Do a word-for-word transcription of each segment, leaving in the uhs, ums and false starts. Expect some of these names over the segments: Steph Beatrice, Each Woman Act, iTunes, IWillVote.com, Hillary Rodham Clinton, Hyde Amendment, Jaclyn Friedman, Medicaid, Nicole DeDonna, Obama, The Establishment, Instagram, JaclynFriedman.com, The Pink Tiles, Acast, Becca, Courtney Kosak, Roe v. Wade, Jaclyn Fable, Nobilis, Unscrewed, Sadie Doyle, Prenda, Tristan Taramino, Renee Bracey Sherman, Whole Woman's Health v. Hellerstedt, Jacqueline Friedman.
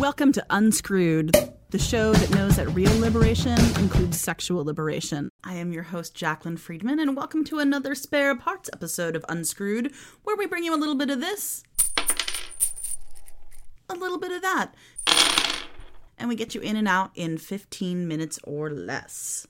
Welcome to Unscrewed, the show that knows that real liberation includes sexual liberation. I am your host, Jacqueline Friedman, and welcome to another Spare Parts episode of Unscrewed, where we bring you a little bit of this, a little bit of that, and we get you in and out in fifteen minutes or less.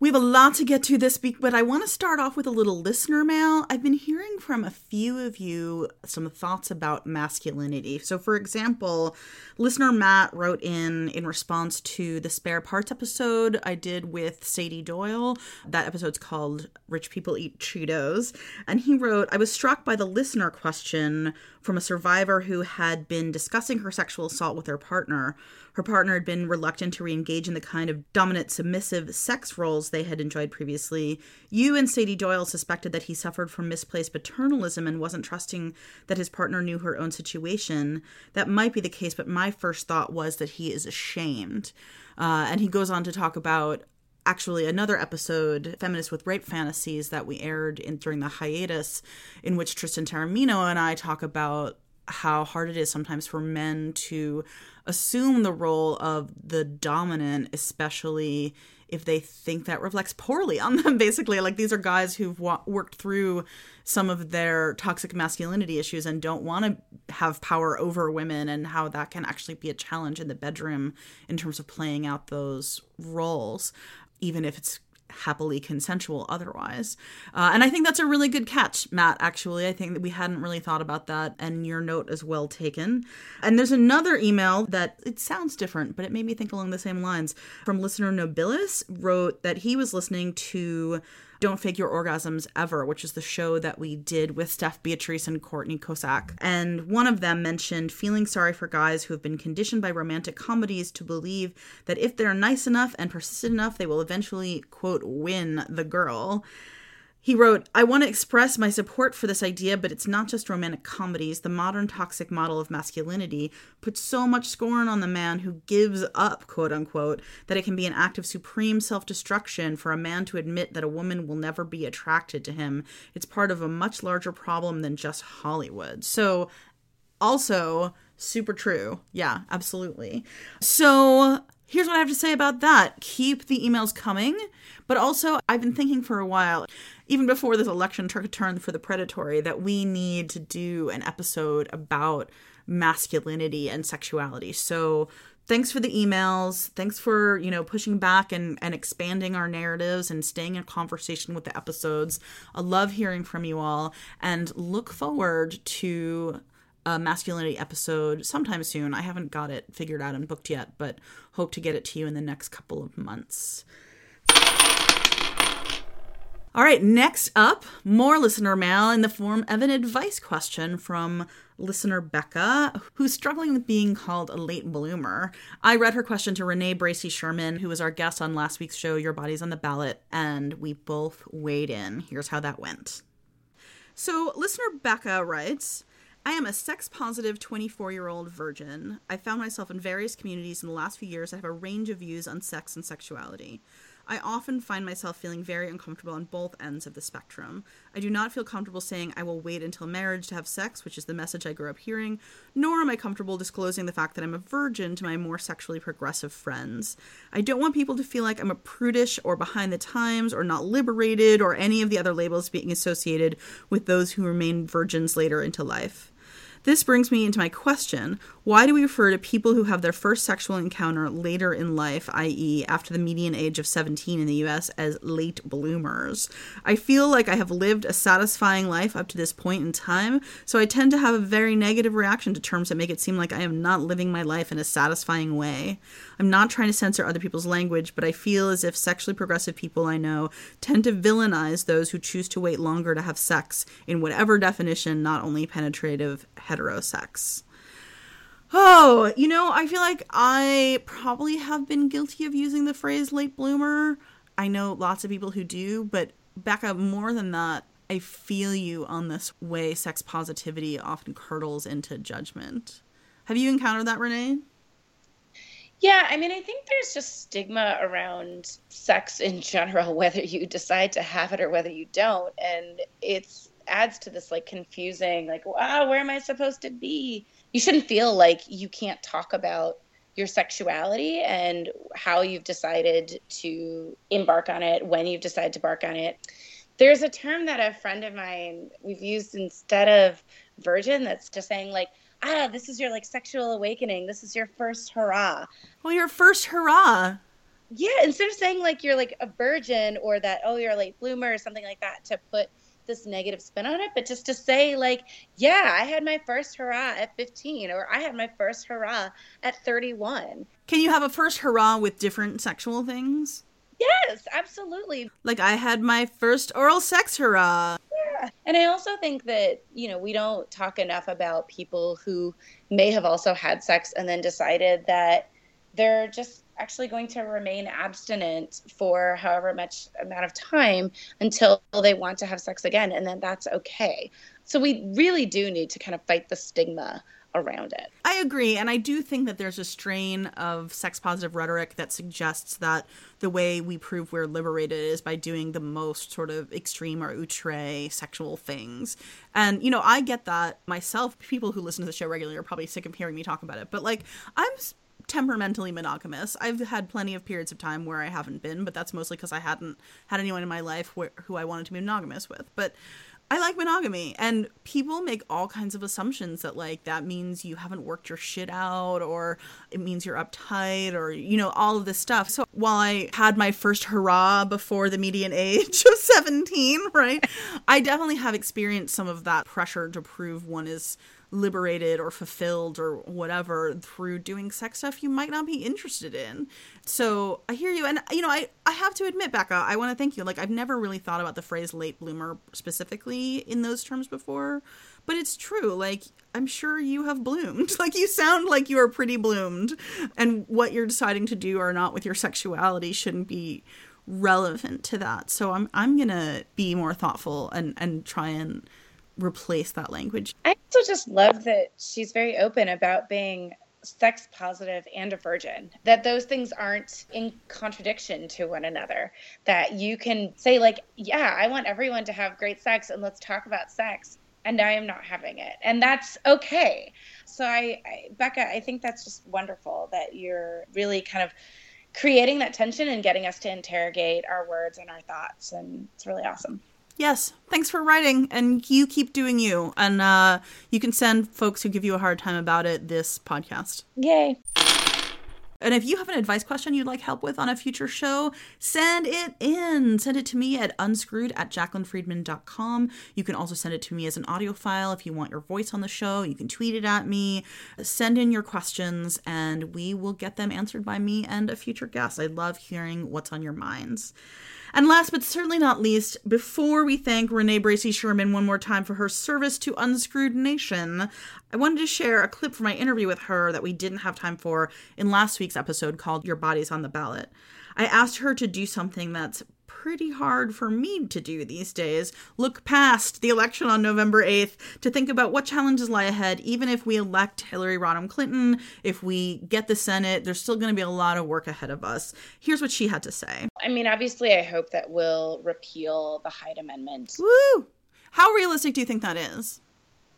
We have a lot to get to this week, but I want to start off with a little listener mail. I've been hearing from a few of you some thoughts about masculinity. So, for example, listener Matt wrote in in response to the Spare Parts episode I did with Sadie Doyle. That episode's called Rich People Eat Cheetos. And he wrote, I was struck by the listener question from a survivor who had been discussing her sexual assault with her partner. Her partner had been reluctant to re-engage in the kind of dominant, submissive sex roles they had enjoyed previously. You and Sadie Doyle suspected that he suffered from misplaced paternalism and wasn't trusting that his partner knew her own situation. That might be the case, but my first thought was that he is ashamed. Uh, and he goes on to talk about actually another episode, Feminist with Rape Fantasies, that we aired in during the hiatus, in which Tristan Taramino and I talk about how hard it is sometimes for men to assume the role of the dominant, especially if they think that reflects poorly on them, basically. Like, these are guys who've wa- worked through some of their toxic masculinity issues and don't want to have power over women, and how that can actually be a challenge in the bedroom in terms of playing out those roles, even if it's happily consensual otherwise. Uh, and I think that's a really good catch, Matt, actually. I think that we hadn't really thought about that, and your note is well taken. And there's another email that it sounds different, but it made me think along the same lines. From listener Nobilis, wrote that he was listening to Don't Fake Your Orgasms Ever, which is the show that we did with Steph Beatrice and Courtney Kosak. And one of them mentioned feeling sorry for guys who have been conditioned by romantic comedies to believe that if they're nice enough and persistent enough, they will eventually, quote, win the girl. He wrote, I want to express my support for this idea, but it's not just romantic comedies. The modern toxic model of masculinity puts so much scorn on the man who gives up, quote unquote, that it can be an act of supreme self-destruction for a man to admit that a woman will never be attracted to him. It's part of a much larger problem than just Hollywood. So also super true. Yeah, absolutely. So here's what I have to say about that. Keep the emails coming. But also, I've been thinking for a while, even before this election took a turn for the predatory, that we need to do an episode about masculinity and sexuality. So thanks for the emails. Thanks for, you know, pushing back and, and expanding our narratives and staying in conversation with the episodes. I love hearing from you all, and look forward to a masculinity episode sometime soon. I haven't got it figured out and booked yet, but hope to get it to you in the next couple of months. All right, next up, more listener mail in the form of an advice question from listener Becca, who's struggling with being called a late bloomer. I read her question to Renee Bracey Sherman, who was our guest on last week's show, Your Body's on the Ballot, and we both weighed in. Here's how that went. So listener Becca writes, I am a sex-positive twenty-four-year-old virgin. I found myself in various communities in the last few years that have a range of views on sex and sexuality. I often find myself feeling very uncomfortable on both ends of the spectrum. I do not feel comfortable saying I will wait until marriage to have sex, which is the message I grew up hearing, nor am I comfortable disclosing the fact that I'm a virgin to my more sexually progressive friends. I don't want people to feel like I'm a prudish or behind the times or not liberated or any of the other labels being associated with those who remain virgins later into life. This brings me into my question. Why do we refer to people who have their first sexual encounter later in life, that is after the median age of seventeen in the U S, as late bloomers? I feel like I have lived a satisfying life up to this point in time, so I tend to have a very negative reaction to terms that make it seem like I am not living my life in a satisfying way. I'm not trying to censor other people's language, but I feel as if sexually progressive people I know tend to villainize those who choose to wait longer to have sex in whatever definition, not only penetrative heterosex. Heterosex. Oh, you know, I feel like I probably have been guilty of using the phrase late bloomer. I know lots of people who do, but Becca, more than that, I feel you on this way sex positivity often curdles into judgment. Have you encountered that, Renee? Yeah, I mean, I think there's just stigma around sex in general, whether you decide to have it or whether you don't. And it's adds to this like confusing, like, wow, where am I supposed to be? You shouldn't feel like you can't talk about your sexuality and how you've decided to embark on it, when you've decided to embark on it. There's a term that a friend of mine, we've used instead of virgin, that's just saying like, ah, this is your like sexual awakening. This is your first hurrah. Well, your first hurrah. Yeah. Instead of saying like, you're like a virgin or that, oh, you're a late bloomer or something like that to put this negative spin on it, but just to say like, yeah, I had my first hurrah at fifteen, or I had my first hurrah at thirty-one. Can you have a first hurrah with different sexual things? Yes, absolutely. Like, I had my first oral sex hurrah. Yeah. And I also think that, you know, we don't talk enough about people who may have also had sex and then decided that they're just actually going to remain abstinent for however much amount of time until they want to have sex again, and then that's okay. So we really do need to kind of fight the stigma around it. I agree, and I do think that there's a strain of sex-positive rhetoric that suggests that the way we prove we're liberated is by doing the most sort of extreme or outre sexual things. And, you know, I get that myself. People who listen to the show regularly are probably sick of hearing me talk about it, but, like, I'm temperamentally monogamous. I've had plenty of periods of time where I haven't been, but that's mostly because I hadn't had anyone in my life wh- who I wanted to be monogamous with. But I like monogamy, and people make all kinds of assumptions that like that means you haven't worked your shit out, or it means you're uptight, or, you know, all of this stuff. So while I had my first hurrah before the median age of seventeen, right, I definitely have experienced some of that pressure to prove one is liberated or fulfilled or whatever through doing sex stuff you might not be interested in. So I hear you. And, you know, I, I have to admit, Becca, I want to thank you. Like, I've never really thought about the phrase late bloomer specifically in those terms before, but it's true. Like, I'm sure you have bloomed. Like, you sound like you are pretty bloomed, and what you're deciding to do or not with your sexuality shouldn't be relevant to that. So I'm, I'm going to be more thoughtful and, and try and replace that language. I also just love that she's very open about being sex positive and a virgin, that those things aren't in contradiction to one another, that you can say like, yeah, I want everyone to have great sex and let's talk about sex, and I am not having it, and that's okay. So I, I Becca, I think that's just wonderful that you're really kind of creating that tension and getting us to interrogate our words and our thoughts, and it's really awesome. Yes. Thanks for writing. And you keep doing you. And uh, you can send folks who give you a hard time about it this podcast. Yay. And if you have an advice question you'd like help with on a future show, send it in. Send it to me at unscrewed at Jaclyn Friedman dot com. You can also send it to me as an audio file if you want your voice on the show. You can tweet it at me. Send in your questions, and we will get them answered by me and a future guest. I love hearing what's on your minds. And last but certainly not least, before we thank Renee Bracey Sherman one more time for her service to Unscrewed Nation, I wanted to share a clip from my interview with her that we didn't have time for in last week's episode called Your Body's on the Ballot. I asked her to do something that's pretty hard for me to do these days, look past the election on November eighth to think about what challenges lie ahead. Even if we elect Hillary Rodham Clinton, if we get the Senate, there's still going to be a lot of work ahead of us. Here's what she had to say. I mean, obviously, I hope that we'll repeal the Hyde Amendment. Woo! How realistic do you think that is?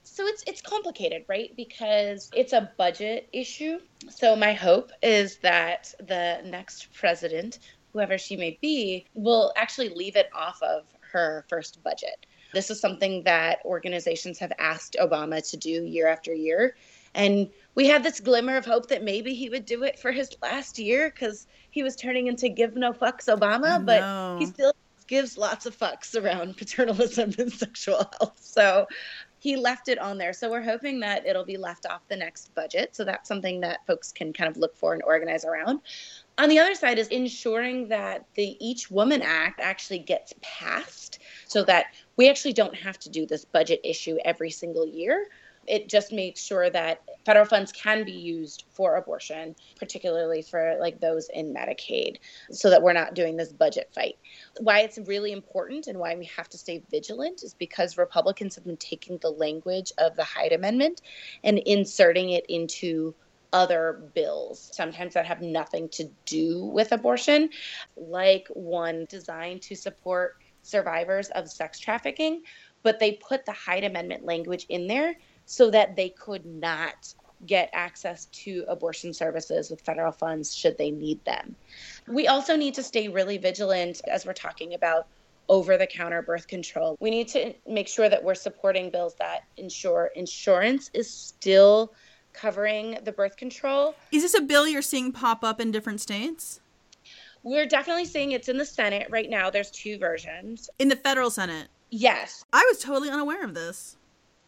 So it's it's complicated, right? Because it's a budget issue. So my hope is that the next president, whoever she may be, will actually leave it off of her first budget. This is something that organizations have asked Obama to do year after year. And we had this glimmer of hope that maybe he would do it for his last year because he was turning into give no fucks Obama, oh, but no. He still gives lots of fucks around paternalism and sexual health. So he left it on there. So we're hoping that it'll be left off the next budget. So that's something that folks can kind of look for and organize around. On the other side is ensuring that the Each Woman Act actually gets passed so that we actually don't have to do this budget issue every single year. It just makes sure that federal funds can be used for abortion, particularly for like those in Medicaid, so that we're not doing this budget fight. Why it's really important and why we have to stay vigilant is because Republicans have been taking the language of the Hyde Amendment and inserting it into other bills, sometimes that have nothing to do with abortion, like one designed to support survivors of sex trafficking, but they put the Hyde Amendment language in there so that they could not get access to abortion services with federal funds should they need them. We also need to stay really vigilant as we're talking about over-the-counter birth control. We need to make sure that we're supporting bills that ensure insurance is still covering the birth control. Is this a bill you're seeing pop up in different states? We're definitely seeing it's in the Senate right now. There's two versions. In the federal Senate? Yes. I was totally unaware of this.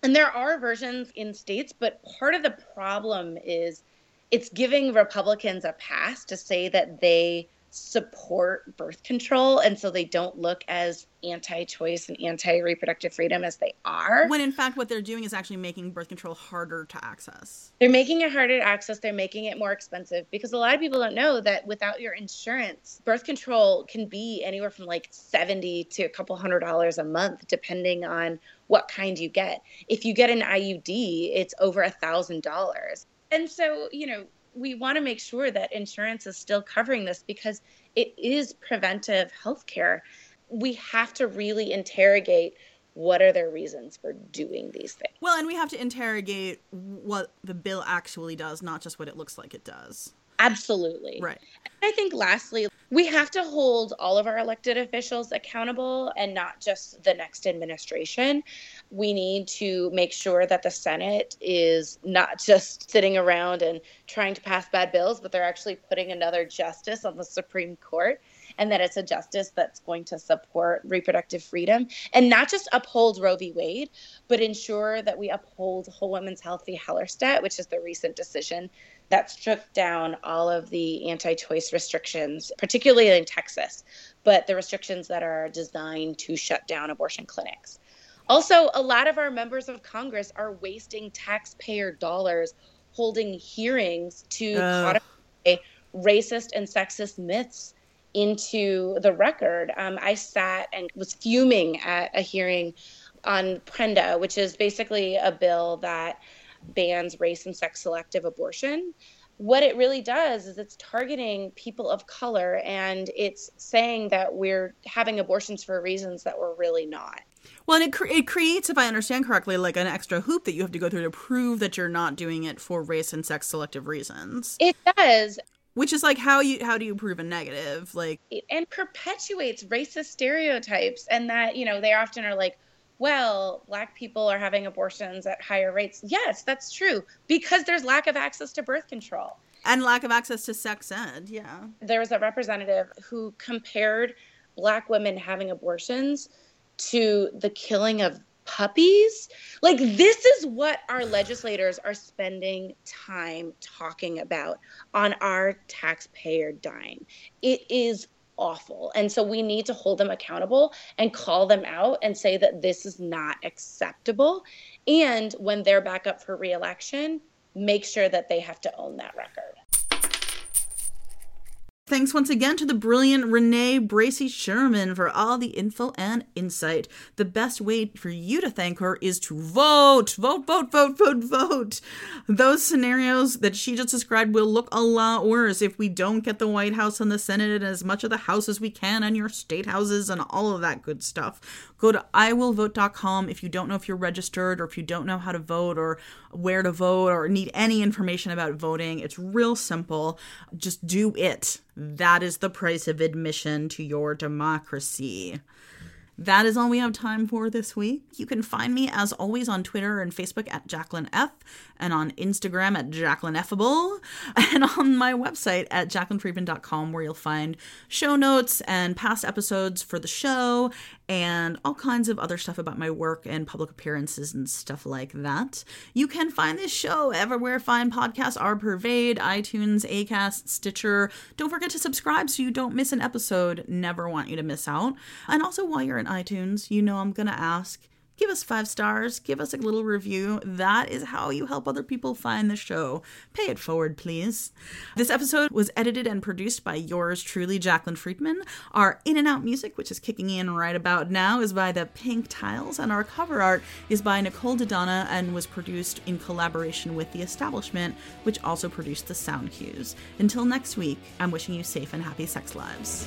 And there are versions in states, but part of the problem is it's giving Republicans a pass to say that they support birth control, and so they don't look as anti-choice and anti-reproductive freedom as they are. When in fact what they're doing is actually making birth control harder to access. They're making it harder to access. They're making it more expensive because a lot of people don't know that without your insurance, birth control can be anywhere from like seventy dollars to a couple hundred dollars a month, depending on what kind you get. If you get an I U D, it's over a thousand dollars. And so, you know, we want to make sure that insurance is still covering this because it is preventive health care. We have to really interrogate what are their reasons for doing these things. Well, and we have to interrogate what the bill actually does, not just what it looks like it does. Absolutely. Right. And I think lastly, we have to hold all of our elected officials accountable and not just the next administration. We need to make sure that the Senate is not just sitting around and trying to pass bad bills, but they're actually putting another justice on the Supreme Court, and that it's a justice that's going to support reproductive freedom and not just uphold Roe v. Wade, but ensure that we uphold Whole Woman's Health v. Hellerstedt, which is the recent decision that struck down all of the anti-choice restrictions, particularly in Texas, but the restrictions that are designed to shut down abortion clinics. Also, a lot of our members of Congress are wasting taxpayer dollars holding hearings to uh. codify racist and sexist myths into the record. Um, I sat and was fuming at a hearing on Prenda, which is basically a bill that bans race and sex selective abortion. What it really does is it's targeting people of color, and it's saying that we're having abortions for reasons that we're really not. Well, and it, cre- it creates, if I understand correctly, like an extra hoop that you have to go through to prove that you're not doing it for race and sex selective reasons. It does. Which is like, how you how do you prove a negative? Like, and perpetuates racist stereotypes, and that, you know, they often are like, well, Black people are having abortions at higher rates. Yes, that's true, because there's lack of access to birth control. And lack of access to sex ed, yeah. There was a representative who compared Black women having abortions to the killing of puppies. Like, this is what our legislators are spending time talking about on our taxpayer dime. It is awful. And so we need to hold them accountable and call them out and say that this is not acceptable. And when they're back up for reelection, make sure that they have to own that record. Thanks once again to the brilliant Renee Bracey Sherman for all the info and insight. The best way for you to thank her is to vote, vote, vote, vote, vote, vote. Those scenarios that she just described will look a lot worse if we don't get the White House and the Senate and as much of the House as we can and your state houses and all of that good stuff. Go to I will vote dot com if you don't know if you're registered or if you don't know how to vote or where to vote or need any information about voting. It's real simple. Just do it. That is the price of admission to your democracy. That is all we have time for this week. You can find me, as always, on Twitter and Facebook at Jaclyn F, and on Instagram at Jaclyn Fable, and on my website at Jaclyn Friedman dot com, where you'll find show notes and past episodes for the show and all kinds of other stuff about my work and public appearances and stuff like that. You can find this show everywhere fine podcasts are purveyed: iTunes, Acast, Stitcher. Don't forget to subscribe so you don't miss an episode. Never want you to miss out. And also, while you're in iTunes, you know I'm gonna ask, give us five stars, give us a little review. That is how you help other people find the show. Pay it forward, please. This episode was edited and produced by yours truly, Jaclyn Friedman. Our in and out music, which is kicking in right about now, is by The Pink Tiles, and our cover art is by Nicole DeDonna and was produced in collaboration with The Establishment, which also produced the sound cues. Until next week, I'm wishing you safe and happy sex lives.